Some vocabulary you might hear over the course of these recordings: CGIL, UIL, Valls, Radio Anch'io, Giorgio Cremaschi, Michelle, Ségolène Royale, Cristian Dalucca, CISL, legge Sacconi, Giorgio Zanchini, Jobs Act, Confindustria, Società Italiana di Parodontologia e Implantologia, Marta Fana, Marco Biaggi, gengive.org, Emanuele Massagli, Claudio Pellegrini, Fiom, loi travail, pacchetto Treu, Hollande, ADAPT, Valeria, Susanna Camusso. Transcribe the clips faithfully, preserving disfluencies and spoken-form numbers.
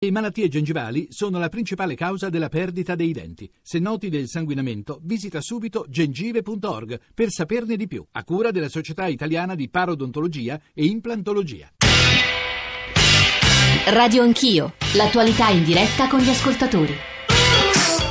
Le malattie gengivali sono la principale causa della perdita dei denti. Se noti del sanguinamento, visita subito gengive punto org per saperne di più, a cura della Società Italiana di Parodontologia e Implantologia. Radio Anch'io, l'attualità in diretta con gli ascoltatori.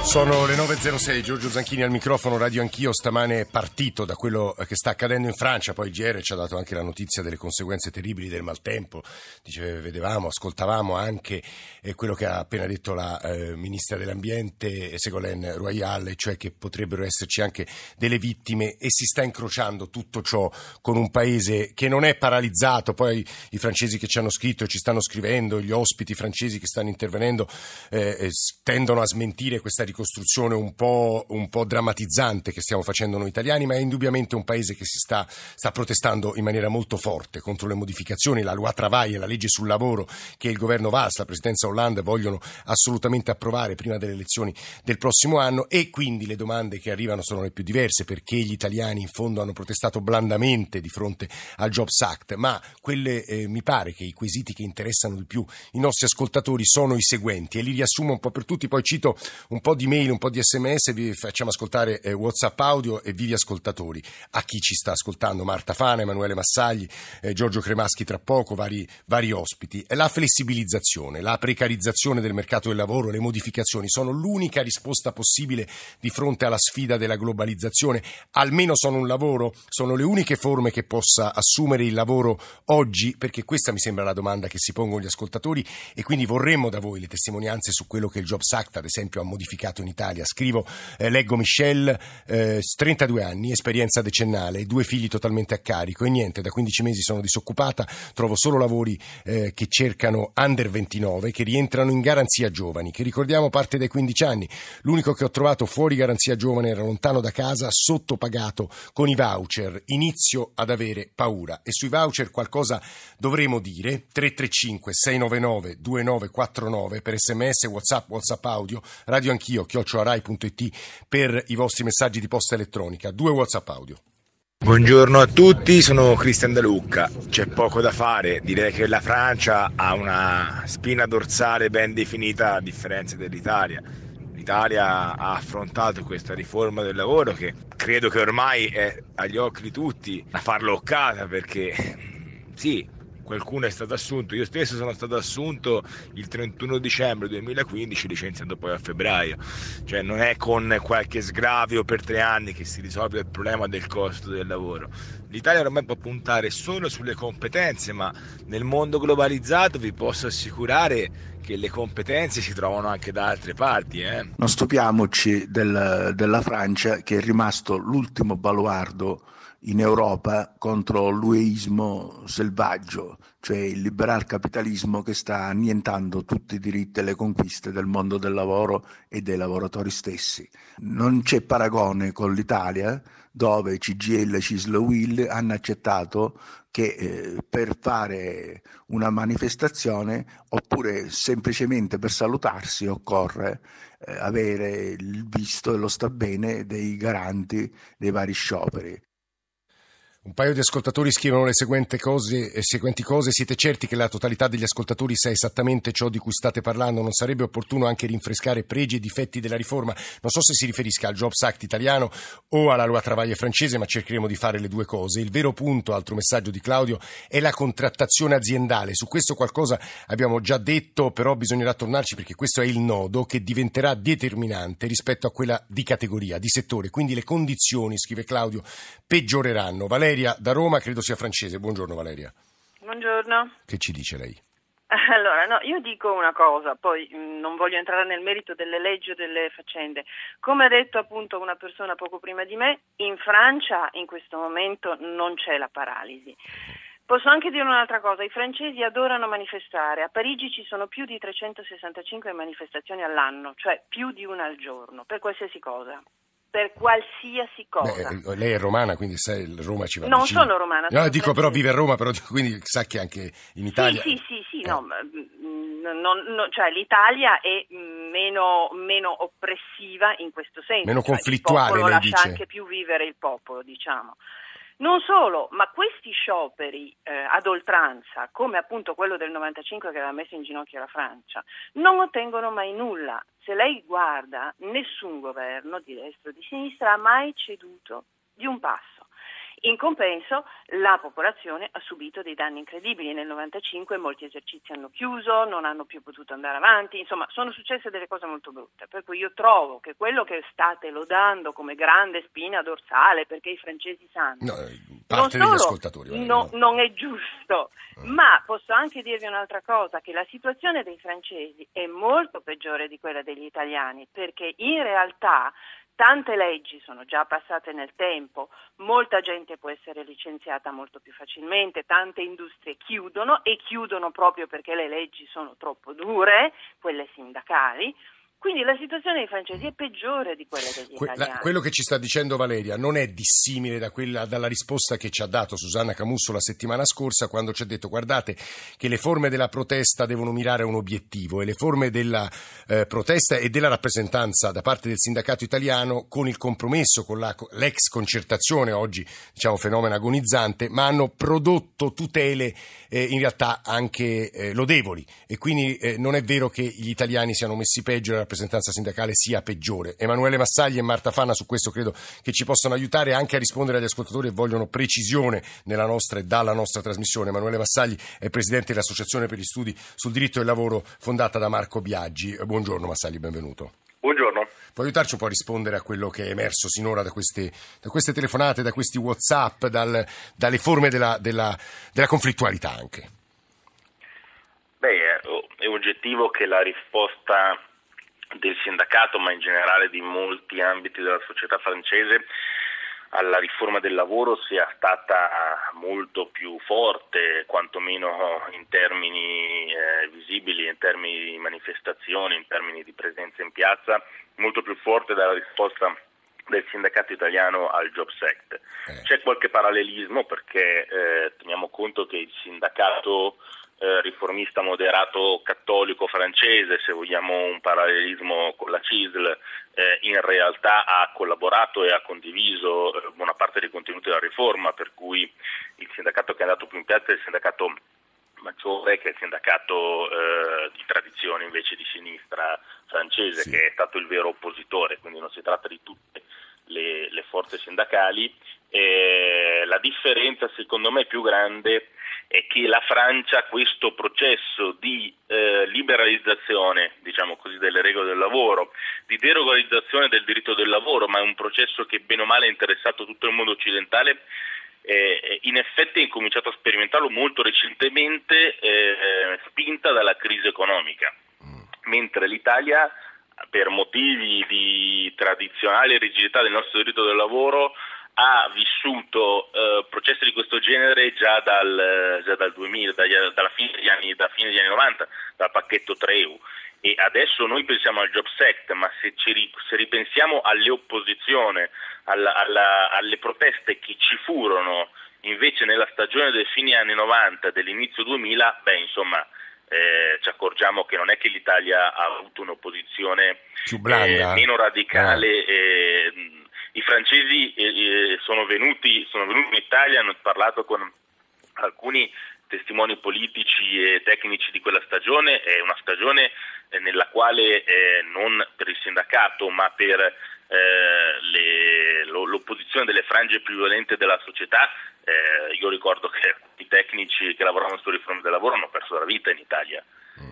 Sono le nove e zero sei, Giorgio Zanchini al microfono, Radio Anch'io. Stamane è partito da quello che sta accadendo in Francia, poi il G R ci ha dato anche la notizia delle conseguenze terribili del maltempo. Dice, vedevamo, ascoltavamo anche eh, quello che ha appena detto la eh, ministra dell'Ambiente, Ségolène Royale, cioè che potrebbero esserci anche delle vittime, e si sta incrociando tutto ciò con un paese che non è paralizzato. Poi i francesi che ci hanno scritto e ci stanno scrivendo, gli ospiti francesi che stanno intervenendo eh, tendono a smentire questa ricostruzione. Costruzione un po', un po' drammatizzante che stiamo facendo noi italiani, ma è indubbiamente un paese che si sta, sta protestando in maniera molto forte contro le modificazioni, la loi travail e la legge sul lavoro che il governo Valls, la presidenza Hollande, vogliono assolutamente approvare prima delle elezioni del prossimo anno. E quindi le domande che arrivano sono le più diverse, perché gli italiani in fondo hanno protestato blandamente di fronte al Jobs Act, ma quelle eh, mi pare che i quesiti che interessano di più i nostri ascoltatori sono i seguenti, e li riassumo un po' per tutti, poi cito un po' di mail, un po' di sms, vi facciamo ascoltare eh, WhatsApp audio e vivi ascoltatori. A chi ci sta ascoltando? Marta Fana, Emanuele Massagli, eh, Giorgio Cremaschi tra poco, vari, vari ospiti. La flessibilizzazione, la precarizzazione del mercato del lavoro, le modificazioni sono l'unica risposta possibile di fronte alla sfida della globalizzazione. Almeno sono un lavoro? Sono le uniche forme che possa assumere il lavoro oggi? Perché questa mi sembra la domanda che si pongono gli ascoltatori, e quindi vorremmo da voi le testimonianze su quello che il Jobs Act ad esempio ha modificato in Italia. Scrivo, eh, leggo Michelle, eh, trentadue anni, esperienza decennale, due figli totalmente a carico e niente, da quindici mesi sono disoccupata, trovo solo lavori eh, che cercano under ventinove, che rientrano in garanzia giovani, che ricordiamo parte dai quindici anni. L'unico che ho trovato fuori garanzia giovane era lontano da casa, sottopagato con i voucher. Inizio ad avere paura. E sui voucher qualcosa dovremo dire. Tre tre cinque sei nove nove due nove quattro nove per sms, WhatsApp, WhatsApp audio, Radio Anch'io chiocciola rai punto it per i vostri messaggi di posta elettronica. Due WhatsApp audio. Buongiorno a tutti, sono Cristian Dalucca. C'è poco da fare, direi che la Francia ha una spina dorsale ben definita a differenza dell'Italia. L'Italia ha affrontato questa riforma del lavoro che credo che ormai è agli occhi di tutti a farloccata, perché sì, qualcuno è stato assunto, io stesso sono stato assunto il trentuno dicembre duemilaquindici, licenziato poi a febbraio. Cioè non è con qualche sgravio per tre anni che si risolve il problema del costo del lavoro. L'Italia ormai può puntare solo sulle competenze, ma nel mondo globalizzato vi posso assicurare che le competenze si trovano anche da altre parti. Eh? Non stupiamoci del, della Francia, che è rimasto l'ultimo baluardo in Europa contro l'ueismo selvaggio, cioè il liberal capitalismo che sta annientando tutti i diritti e le conquiste del mondo del lavoro e dei lavoratori stessi. Non c'è paragone con l'Italia, dove C G I L, C I S L, U I L hanno accettato che eh, per fare una manifestazione oppure semplicemente per salutarsi occorre eh, avere il visto e lo sta bene dei garanti dei vari scioperi. Un paio di ascoltatori scrivono le seguenti cose, eh, seguenti cose. Siete certi che la totalità degli ascoltatori sa esattamente ciò di cui state parlando? Non sarebbe opportuno anche rinfrescare pregi e difetti della riforma? Non so se si riferisca al Jobs Act italiano o alla loi travail francese, ma cercheremo di fare le due cose. Il vero punto, altro messaggio di Claudio, è la contrattazione aziendale. Su questo qualcosa abbiamo già detto, però bisognerà tornarci, perché questo è il nodo che diventerà determinante rispetto a quella di categoria, di settore. Quindi le condizioni, scrive Claudio, peggioreranno. Valeria da Roma, credo sia francese. Buongiorno Valeria. Buongiorno. Che ci dice lei? Allora, no, io dico una cosa, poi mh, non voglio entrare nel merito delle leggi o delle faccende. Come ha detto appunto una persona poco prima di me, in Francia in questo momento non c'è la paralisi. Posso anche dire un'altra cosa, i francesi adorano manifestare, a Parigi ci sono più di trecentosessantacinque manifestazioni all'anno, cioè più di una al giorno, per qualsiasi cosa. Per qualsiasi cosa. Beh, lei è romana, quindi sai, Roma ci va. Non vicino. Sono romana. No, sono dico francese. Però vive a Roma, però quindi sa che anche in Italia. Sì, sì, sì, sì eh. no, non, no, cioè l'Italia è meno, meno oppressiva in questo senso. Meno conflittuale, cioè, il popolo lei lascia dice. Anche più vivere il popolo, diciamo. Non solo, ma questi scioperi eh, ad oltranza, come appunto quello del novantacinque che aveva messo in ginocchio la Francia, non ottengono mai nulla. Se lei guarda, nessun governo di destra o di sinistra ha mai ceduto di un passo. In compenso, la popolazione ha subito dei danni incredibili. Nel novantacinque molti esercizi hanno chiuso, non hanno più potuto andare avanti, insomma sono successe delle cose molto brutte, per cui io trovo che quello che state lodando come grande spina dorsale, perché i francesi sanno, no, parte non, degli ascoltatori, Valeria, no, no. non è giusto, mm. ma posso anche dirvi un'altra cosa, che la situazione dei francesi è molto peggiore di quella degli italiani, perché in realtà tante leggi sono già passate nel tempo, molta gente può essere licenziata molto più facilmente, tante industrie chiudono e chiudono proprio perché le leggi sono troppo dure, quelle sindacali. Quindi la situazione dei francesi è peggiore di quella degli que- italiani. La, quello che ci sta dicendo Valeria non è dissimile da quella, dalla risposta che ci ha dato Susanna Camusso la settimana scorsa, quando ci ha detto: guardate che le forme della protesta devono mirare a un obiettivo, e le forme della eh, protesta e della rappresentanza da parte del sindacato italiano, con il compromesso, con la, l'ex concertazione, oggi diciamo fenomeno agonizzante, ma hanno prodotto tutele eh, in realtà anche eh, lodevoli, e quindi eh, non è vero che gli italiani siano messi peggio, la rappresentanza sindacale sia peggiore. Emanuele Massagli e Marta Fana su questo credo che ci possano aiutare anche a rispondere agli ascoltatori che vogliono precisione nella nostra e dalla nostra trasmissione. Emanuele Massagli è presidente dell'Associazione per gli Studi sul Diritto del Lavoro fondata da Marco Biaggi. Buongiorno Massagli, benvenuto. Buongiorno. Può aiutarci un po' a rispondere a quello che è emerso sinora da queste, da queste telefonate, da questi WhatsApp, dal, dalle forme della, della, della conflittualità anche? Beh, è oggettivo che la risposta del sindacato, ma in generale di molti ambiti della società francese, alla riforma del lavoro sia stata molto più forte, quantomeno in termini eh, visibili, in termini di manifestazioni, in termini di presenza in piazza, molto più forte dalla risposta del sindacato italiano al Jobs Act. C'è qualche parallelismo, perché eh, teniamo conto che il sindacato Eh, riformista moderato cattolico francese, se vogliamo un parallelismo con la C I S L, eh, in realtà ha collaborato e ha condiviso eh, buona parte dei contenuti della riforma, per cui il sindacato che è andato più in piazza è il sindacato maggiore, che è il sindacato eh, di tradizione invece di sinistra francese, sì, che è stato il vero oppositore, quindi non si tratta di tutte le, le forze sindacali. Eh, la differenza secondo me più grande è che la Francia questo processo di eh, liberalizzazione, diciamo così, delle regole del lavoro, di derogalizzazione del diritto del lavoro, ma è un processo che bene o male ha interessato tutto il mondo occidentale, eh, in effetti ha incominciato a sperimentarlo molto recentemente, eh, spinta dalla crisi economica, mentre l'Italia, per motivi di tradizionale rigidità del nostro diritto del lavoro, ha vissuto eh, processi di questo genere già dal, già dal duemila, dagli, dalla fine degli anni, da fine degli anni novanta, dal pacchetto Treu. E adesso noi pensiamo al Jobs Act, ma se, ci, se ripensiamo alle opposizioni, alla, alla, alle proteste che ci furono invece nella stagione dei fine anni novanta, dell'inizio duemila, beh insomma eh, ci accorgiamo che non è che l'Italia ha avuto un'opposizione più blanda, eh, meno radicale. Ah. Eh, I francesi eh, sono venuti sono venuti in Italia, hanno parlato con alcuni testimoni politici e tecnici di quella stagione. È una stagione nella quale eh, non per il sindacato, ma per eh, le, lo, l'opposizione delle frange più violente della società, eh, io ricordo che i tecnici che lavoravano sulle riforme del lavoro hanno perso la vita in Italia.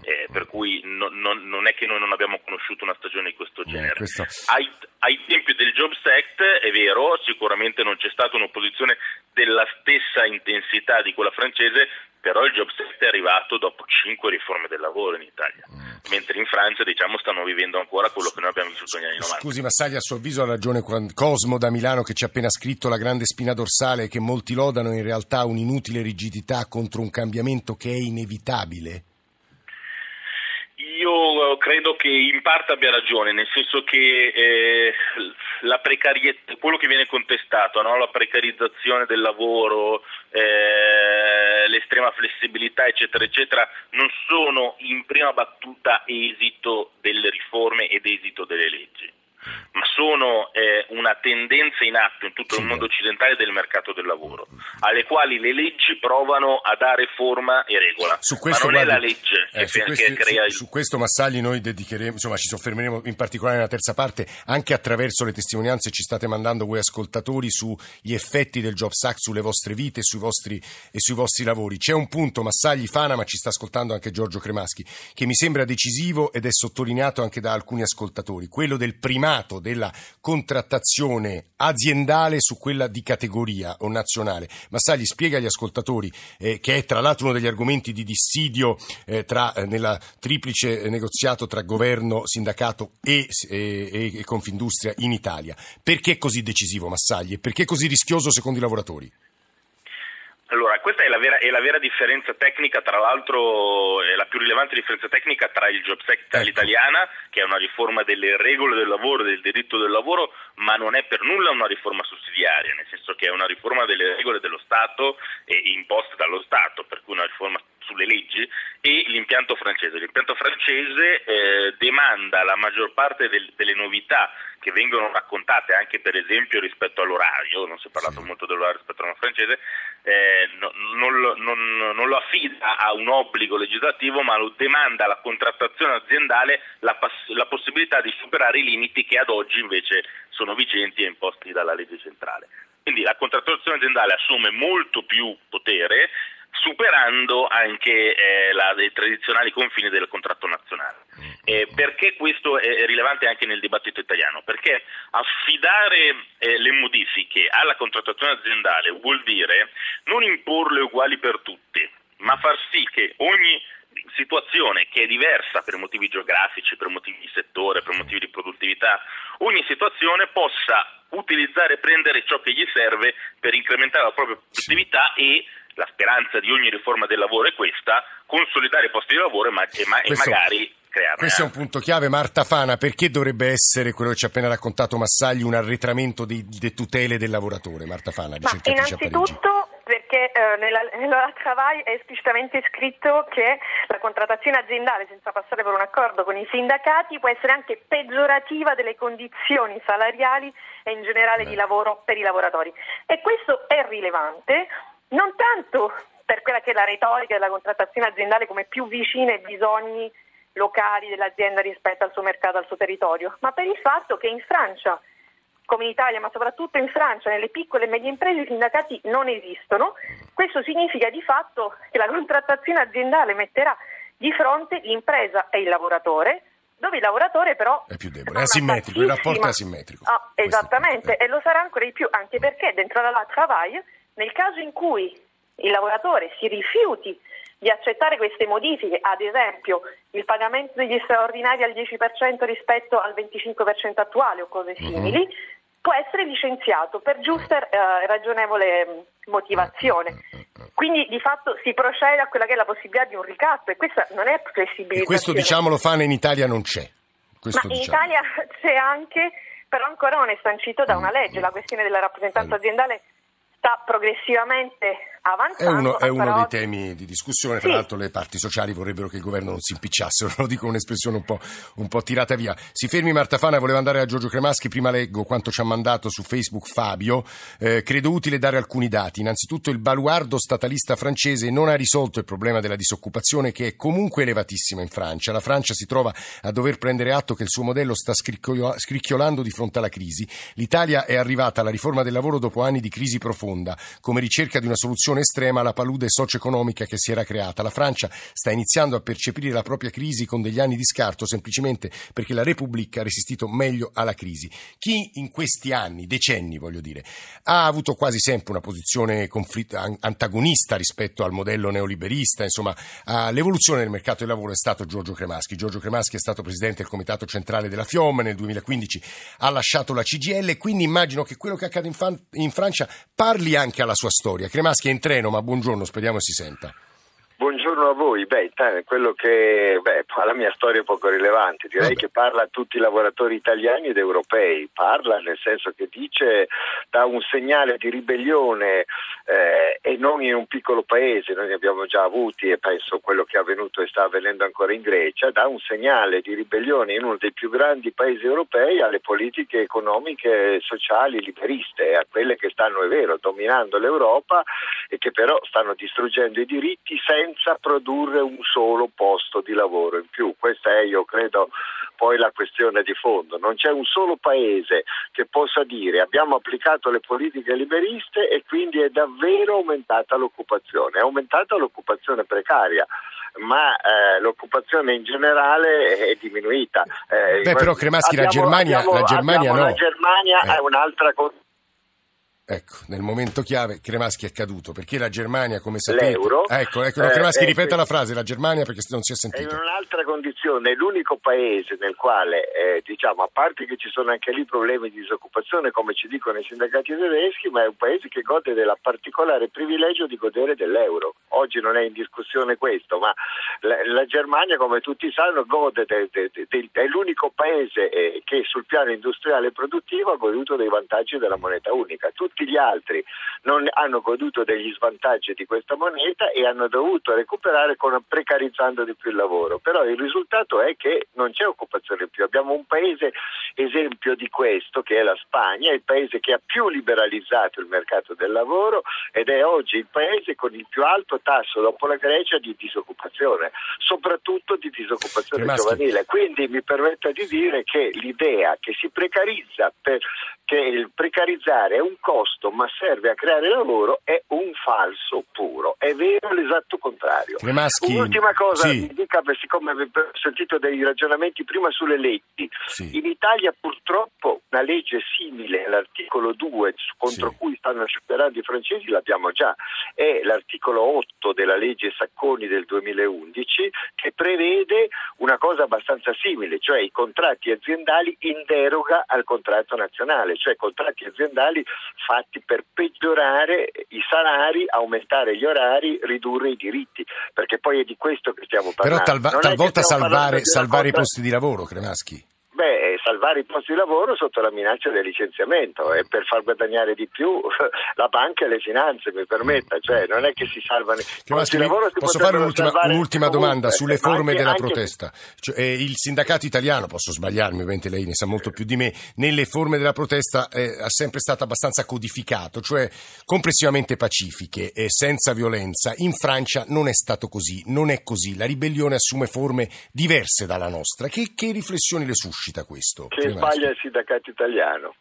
Eh, per cui no, no, non è che noi non abbiamo conosciuto una stagione di questo genere. Eh, questo... Ai, ai tempi del Jobs Act, è vero, sicuramente non c'è stata un'opposizione della stessa intensità di quella francese, però il Jobs Act è arrivato dopo cinque riforme del lavoro in Italia, mm. mentre in Francia diciamo stanno vivendo ancora quello che noi abbiamo vissuto negli anni novanta. Scusi Massagli, a suo avviso ha ragione Cosmo da Milano, che ci ha appena scritto: la grande spina dorsale che molti lodano in realtà un'inutile rigidità contro un cambiamento che è inevitabile? Io credo che in parte abbia ragione, nel senso che eh, la precarietà, quello che viene contestato, no? La precarizzazione del lavoro, eh, l'estrema flessibilità, eccetera, eccetera, non sono in prima battuta esito delle riforme ed esito delle leggi, ma sono eh, un una tendenza in atto in tutto il mondo occidentale del mercato del lavoro, alle quali le leggi provano a dare forma e regola. Su questo, ma non guardi, è la legge eh, che, su questo, che crea su, il... su questo, Massagli, noi dedicheremo, insomma, ci soffermeremo in particolare nella terza parte, anche attraverso le testimonianze ci state mandando voi ascoltatori sugli effetti del Jobs Act sulle vostre vite sui vostri, e sui vostri lavori. C'è un punto, Massagli, Fana, ma ci sta ascoltando anche Giorgio Cremaschi, che mi sembra decisivo ed è sottolineato anche da alcuni ascoltatori, quello del primato della contrattazione aziendale su quella di categoria o nazionale. Massagli, spiega agli ascoltatori eh, che è tra l'altro uno degli argomenti di dissidio eh, tra, eh, nella triplice negoziato tra governo, sindacato e, e, e Confindustria in Italia. Perché è così decisivo, Massagli, e perché è così rischioso secondo i lavoratori? Allora, questa è la, vera, è la vera differenza tecnica, tra l'altro è la più rilevante differenza tecnica tra il Jobs Act all'italiana, che è una riforma delle regole del lavoro, del diritto del lavoro, ma non è per nulla una riforma sussidiaria, nel senso che è una riforma delle regole dello Stato e imposte dallo Stato, per cui una riforma sulle leggi, e l'impianto francese. L'impianto francese eh, demanda la maggior parte del, delle novità che vengono raccontate, anche per esempio rispetto all'orario, non si è parlato sì. molto dell'orario rispetto all'orario francese, eh, no, non, non, non lo affida a un obbligo legislativo, ma lo demanda alla contrattazione aziendale la, pass- la possibilità di superare i limiti che ad oggi invece sono vigenti e imposti dalla legge centrale. Quindi la contrattazione aziendale assume molto più potere, superando anche eh, la, i tradizionali confini del contratto nazionale. Eh, perché questo è rilevante anche nel dibattito italiano? Perché affidare eh, le modifiche alla contrattazione aziendale vuol dire non imporle uguali per tutti, ma far sì che ogni situazione che è diversa per motivi geografici, per motivi di settore, per motivi di produttività, ogni situazione possa utilizzare e prendere ciò che gli serve per incrementare la propria produttività e la speranza di ogni riforma del lavoro è questa, consolidare i posti di lavoro e, ma- e, ma- questo, e magari crearne. Questo è un punto chiave. Marta Fana, perché dovrebbe essere quello che ci ha appena raccontato Massagli un arretramento delle tutele del lavoratore? Marta Fana, ricercatrice a Parigi. Ma innanzitutto perché eh, nella, nella loi travail è esplicitamente scritto che la contrattazione aziendale senza passare per un accordo con i sindacati può essere anche peggiorativa delle condizioni salariali e in generale Beh. di lavoro per i lavoratori. E questo è rilevante non tanto per quella che è la retorica della contrattazione aziendale come più vicina ai bisogni locali dell'azienda rispetto al suo mercato, al suo territorio, ma per il fatto che in Francia, come in Italia, ma soprattutto in Francia, nelle piccole e medie imprese i sindacati non esistono. Questo significa di fatto che la contrattazione aziendale metterà di fronte l'impresa e il lavoratore, dove il lavoratore però è più debole, è asimmetrico, il rapporto è asimmetrico. Ah, esattamente, e lo sarà ancora di più, anche perché dentro la loi travail, nel caso in cui il lavoratore si rifiuti di accettare queste modifiche, ad esempio il pagamento degli straordinari al dieci per cento rispetto al venticinque per cento attuale o cose simili, mm-hmm. può essere licenziato per giusta e eh, ragionevole motivazione. Quindi di fatto si procede a quella che è la possibilità di un ricatto, e questa non è flessibilità. E questo, diciamolo, Fana, in Italia non c'è. Questo, Ma diciamo. in Italia c'è anche, però ancora non è sancito da una legge, la questione della rappresentanza aziendale sta progressivamente avanzando. È uno, è uno dei temi di discussione, tra sì. l'altro le parti sociali vorrebbero che il governo non si impicciassero, lo dico un'espressione un po', un po' tirata via. Si fermi Marta Fana, voleva andare a Giorgio Cremaschi, prima leggo quanto ci ha mandato su Facebook Fabio, eh, credo utile dare alcuni dati. Innanzitutto il baluardo statalista francese non ha risolto il problema della disoccupazione, che è comunque elevatissima in Francia. La Francia si trova a dover prendere atto che il suo modello sta scricchio- scricchiolando di fronte alla crisi. L'Italia è arrivata alla riforma del lavoro dopo anni di crisi profonda, come ricerca di una soluzione estrema alla palude socio-economica che si era creata. La Francia sta iniziando a percepire la propria crisi con degli anni di scarto, semplicemente perché la Repubblica ha resistito meglio alla crisi. Chi in questi anni, decenni voglio dire, ha avuto quasi sempre una posizione conflitt- antagonista rispetto al modello neoliberista, insomma, all'evoluzione del mercato del lavoro, è stato Giorgio Cremaschi. Giorgio Cremaschi è stato presidente del Comitato Centrale della Fiom, nel duemilaquindici ha lasciato la C G I L, quindi immagino che quello che accade in, fan- in Francia parli anche alla sua storia. Cremaschi è in treno, ma buongiorno, speriamo si senta. Buongiorno a voi. Beh, quello che beh, la mia storia è poco rilevante, direi Vabbè. che parla a tutti i lavoratori italiani ed europei, parla nel senso che dice, dà un segnale di ribellione eh, e non in un piccolo paese, noi ne abbiamo già avuti e penso quello che è avvenuto e sta avvenendo ancora in Grecia, dà un segnale di ribellione in uno dei più grandi paesi europei alle politiche economiche, sociali, liberiste, a quelle che stanno, è vero, dominando l'Europa e che però stanno distruggendo i diritti senza produrre un solo posto di lavoro in più. Questa è, io credo, poi la questione di fondo. Non c'è un solo paese che possa dire abbiamo applicato le politiche liberiste e quindi è davvero aumentata l'occupazione. È aumentata l'occupazione precaria, ma eh, l'occupazione in generale è diminuita. Eh, Beh, però Cremaschi, abbiamo, la Germania, abbiamo, la Germania no. La Germania eh. è un'altra cosa. Ecco, nel momento chiave Cremaschi è caduto, perché la Germania, come sapete, l'euro, ecco, ecco no, Cremaschi eh, ripeta eh, la frase, la Germania, perché non si è sentito. È in un'altra condizione, è l'unico paese nel quale, eh, diciamo, a parte che ci sono anche lì problemi di disoccupazione, come ci dicono i sindacati tedeschi, ma è un paese che gode del particolare privilegio di godere dell'euro. Oggi non è in discussione questo, ma la, la Germania, come tutti sanno, gode de, de, de, de, è l'unico paese eh, che sul piano industriale e produttivo ha goduto dei vantaggi della moneta unica. Tutti Tutti gli altri non hanno goduto degli svantaggi di questa moneta e hanno dovuto recuperare con, precarizzando di più il lavoro. Però il risultato è che non c'è occupazione in più. Abbiamo un paese esempio di questo, che è la Spagna, il paese che ha più liberalizzato il mercato del lavoro ed è oggi il paese con il più alto tasso, dopo la Grecia, di disoccupazione, soprattutto di disoccupazione giovanile. Quindi mi permetta di dire che l'idea che si precarizza, per, che il precarizzare è un costo ma serve a creare lavoro, è un falso puro, è vero l'esatto contrario. Cremaschi, un'ultima cosa, sì. Mi dica, siccome avevo sentito dei ragionamenti prima sulle leggi, sì. In Italia purtroppo una legge simile all'articolo due contro sì. cui stanno superando i francesi l'abbiamo già, è l'articolo otto della legge Sacconi del duemilaundici, che prevede una cosa abbastanza simile, cioè i contratti aziendali in deroga al contratto nazionale, cioè contratti aziendali fatti fatti per peggiorare i salari, aumentare gli orari, ridurre i diritti, perché poi è di questo che stiamo parlando. Però talva- talvolta salvare, salvare i posti di lavoro, Cremaschi. Beh, salvare i posti di lavoro sotto la minaccia del licenziamento e per far guadagnare di più la banca e le finanze, mi permetta, cioè non è che si salvano. Cremaschi, posso fare un'ultima, un'ultima domanda sulle forme anche, della anche... protesta? Cioè, eh, il sindacato italiano, posso sbagliarmi, ovviamente lei ne sa molto più di me, nelle forme della protesta eh, è sempre stato abbastanza codificato, cioè complessivamente pacifiche e eh, senza violenza. In Francia non è stato così, non è così, la ribellione assume forme diverse dalla nostra. Che, che riflessioni le suscita? Questo, che sbaglia il sindacato italiano,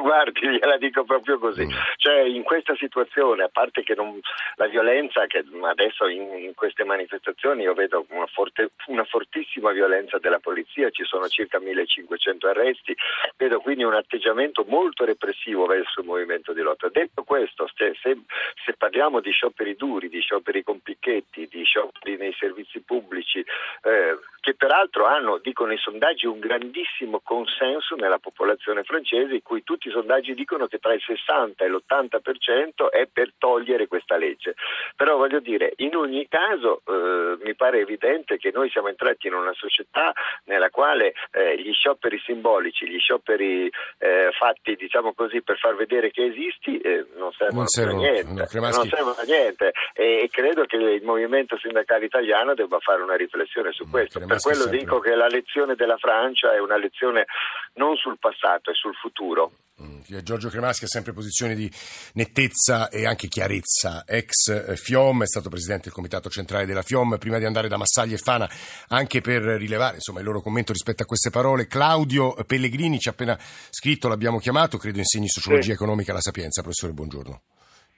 guardi, gliela dico proprio così, mm. cioè in questa situazione, a parte che non, la violenza che adesso in, in queste manifestazioni io vedo una, forte, una fortissima violenza della polizia, ci sono circa millecinquecento arresti, vedo quindi un atteggiamento molto repressivo verso il movimento di lotta. Detto questo, se, se, se parliamo di scioperi duri, di scioperi con picchetti, di scioperi nei servizi pubblici, eh, che peraltro hanno, dicono i sondaggi, un grandissimo consenso nella popolazione francese, in cui tutti Tutti i sondaggi dicono che tra il sessanta e l'ottanta per cento è per togliere questa legge. Però voglio dire, in ogni caso eh, mi pare evidente che noi siamo entrati in una società nella quale eh, gli scioperi simbolici, gli scioperi eh, fatti, diciamo così, per far vedere che esisti, eh, non servono a niente. No, Cremaschi... non servono a niente. E, e credo che il movimento sindacale italiano debba fare una riflessione su questo. Cremaschi, per quello sempre... dico che la lezione della Francia è una lezione non sul passato, è sul futuro. Giorgio Cremaschi ha sempre posizioni di nettezza e anche chiarezza, ex Fiom, è stato presidente del comitato centrale della Fiom. Prima di andare da Massagli e Fana, anche per rilevare insomma il loro commento rispetto a queste parole, Claudio Pellegrini ci ha appena scritto, l'abbiamo chiamato, credo insegni sociologia sì. economica alla Sapienza. Professore, buongiorno.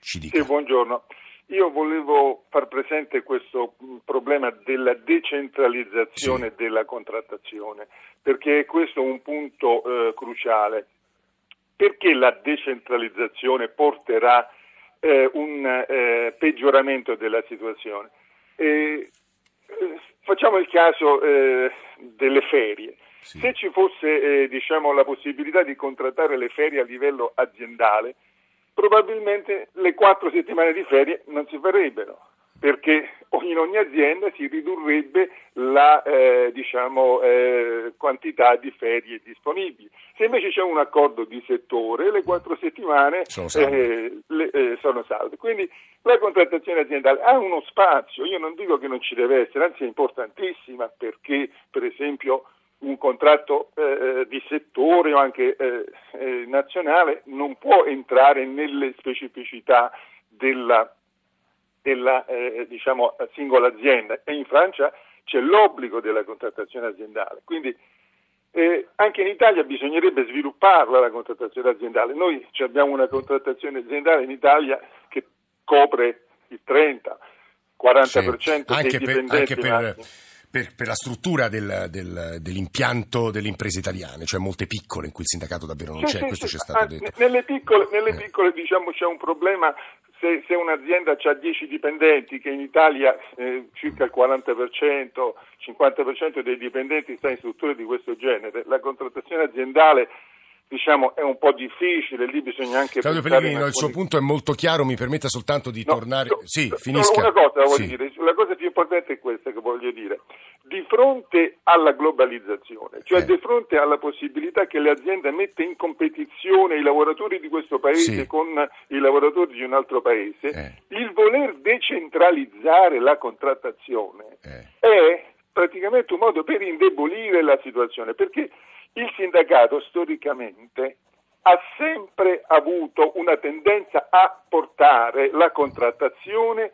Ci dica. Sì, buongiorno. Io volevo far presente questo problema della decentralizzazione sì. della contrattazione, perché questo è un punto eh, cruciale. Perché la decentralizzazione porterà eh, un eh, peggioramento della situazione? Eh, eh, facciamo il caso eh, delle ferie. Sì. Se ci fosse eh, diciamo, la possibilità di contrattare le ferie a livello aziendale, probabilmente le quattro settimane di ferie non si farebbero. perché in ogni azienda si ridurrebbe la eh, diciamo, eh, quantità di ferie disponibili. Se invece c'è un accordo di settore, le quattro settimane sono salve. Eh, le, eh, sono salve. Quindi la contrattazione aziendale ha uno spazio, io non dico che non ci deve essere, anzi è importantissima, perché per esempio un contratto eh, di settore o anche eh, eh, nazionale non può entrare nelle specificità della della eh, diciamo singola azienda, e in Francia c'è l'obbligo della contrattazione aziendale, quindi eh, anche in Italia bisognerebbe svilupparla la contrattazione aziendale. Noi abbiamo una contrattazione aziendale in Italia che copre il trenta quaranta per cento sì, dei dipendenti. Per, per la struttura del, del, dell'impianto delle imprese italiane, cioè molte piccole in cui il sindacato davvero non sì, c'è, sì, questo sì, c'è stato ah, detto. Nelle piccole, nelle eh. piccole diciamo c'è un problema, se, se un'azienda ha dieci dipendenti, che in Italia eh, circa il quaranta per cento, cinquanta per cento dei dipendenti sta in strutture di questo genere, la contrattazione aziendale diciamo è un po' difficile, lì bisogna anche... Claudio Pellegrini, no, il suo punto è molto chiaro, mi permetta soltanto di no, tornare... No, sì, finisca. Una cosa voglio sì. dire, la cosa più importante è questa che voglio dire. Di fronte alla globalizzazione, cioè eh. di fronte alla possibilità che le aziende mette in competizione i lavoratori di questo paese sì. con i lavoratori di un altro paese, eh. il voler decentralizzare la contrattazione eh. è praticamente un modo per indebolire la situazione, perché... Il sindacato storicamente ha sempre avuto una tendenza a portare la contrattazione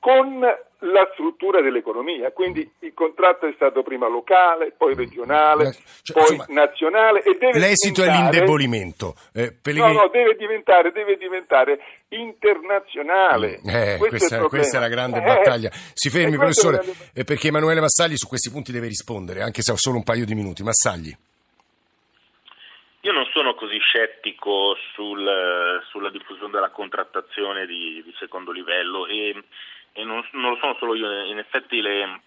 con la struttura dell'economia, quindi il contratto è stato prima locale, poi regionale, cioè, poi insomma, nazionale, e deve l'esito è l'indebolimento. Eh, Pellegrini... No, no, deve diventare, deve diventare internazionale. Eh, questa, è questa è la grande eh, battaglia. Si fermi, professore, grande... perché Emanuele Massagli su questi punti deve rispondere, anche se ho solo un paio di minuti. Massagli. Io non sono così scettico sul, sulla diffusione della contrattazione di, di secondo livello, e, e non, non lo sono solo io, in effetti le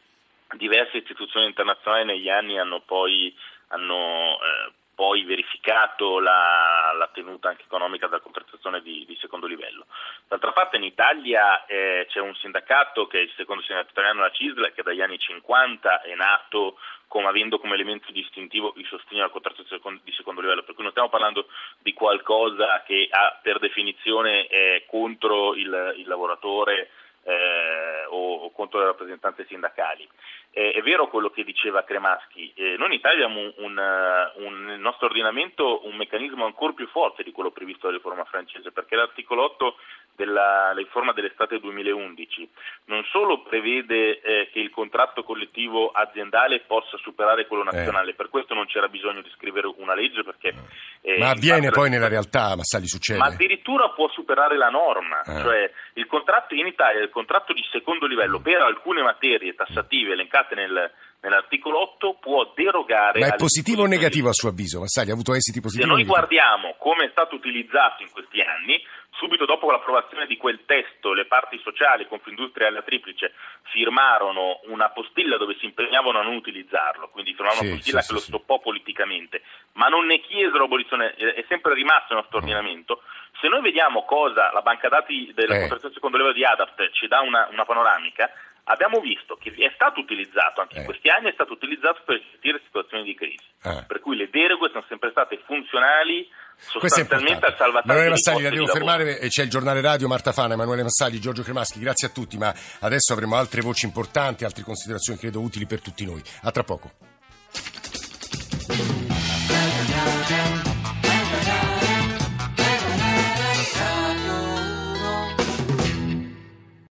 diverse istituzioni internazionali negli anni hanno poi, hanno, eh, poi verificato la, la tenuta anche economica della contrattazione di, di secondo livello. D'altra parte in Italia eh, c'è un sindacato che è il secondo sindacato italiano, la C I S L, che dagli anni cinquanta è nato come avendo come elemento distintivo il sostegno alla contrattazione di secondo livello, per cui non stiamo parlando di qualcosa che ha per definizione è contro il, il lavoratore eh, o, o contro le rappresentanze sindacali. Eh, è vero quello che diceva Cremaschi, eh, noi in Italia abbiamo un, un, un, nel nostro ordinamento un meccanismo ancora più forte di quello previsto dalla riforma francese, perché l'articolo otto della riforma dell'estate duemilaundici non solo prevede eh, che il contratto collettivo aziendale possa superare quello nazionale, eh. per questo non c'era bisogno di scrivere una legge, perché eh, ma avviene poi nella realtà, ma sali succede, ma addirittura può superare la norma, eh. cioè il contratto in Italia, il contratto di secondo livello mm. per alcune materie tassative elencate Nel, nell'articolo otto può derogare. Ma è positivo o negativo a suo avviso? Massagli, ha avuto esiti positivi? Se noi guardiamo come è stato utilizzato in questi anni, subito dopo l'approvazione di quel testo le parti sociali, Confindustria e la Triplice, firmarono una postilla dove si impegnavano a non utilizzarlo, quindi firmarono sì, una postilla sì, che sì, lo stoppò sì. politicamente, ma non ne chiesero abolizione, è sempre rimasto nel nostro mm. ordinamento. Se noi vediamo cosa la banca dati della eh. contrattazione secondo livello di A D A P T ci dà una, una panoramica, abbiamo visto che è stato utilizzato anche eh. in questi anni, è stato utilizzato per gestire situazioni di crisi, eh. per cui le deroghe sono sempre state funzionali sostanzialmente al salvataggio. Emanuele Massagli, la devo fermare, e c'è il giornale radio, Marta Fana, Emanuele Massagli, Giorgio Cremaschi, grazie a tutti, ma adesso avremo altre voci importanti, altre considerazioni credo utili per tutti noi. A tra poco.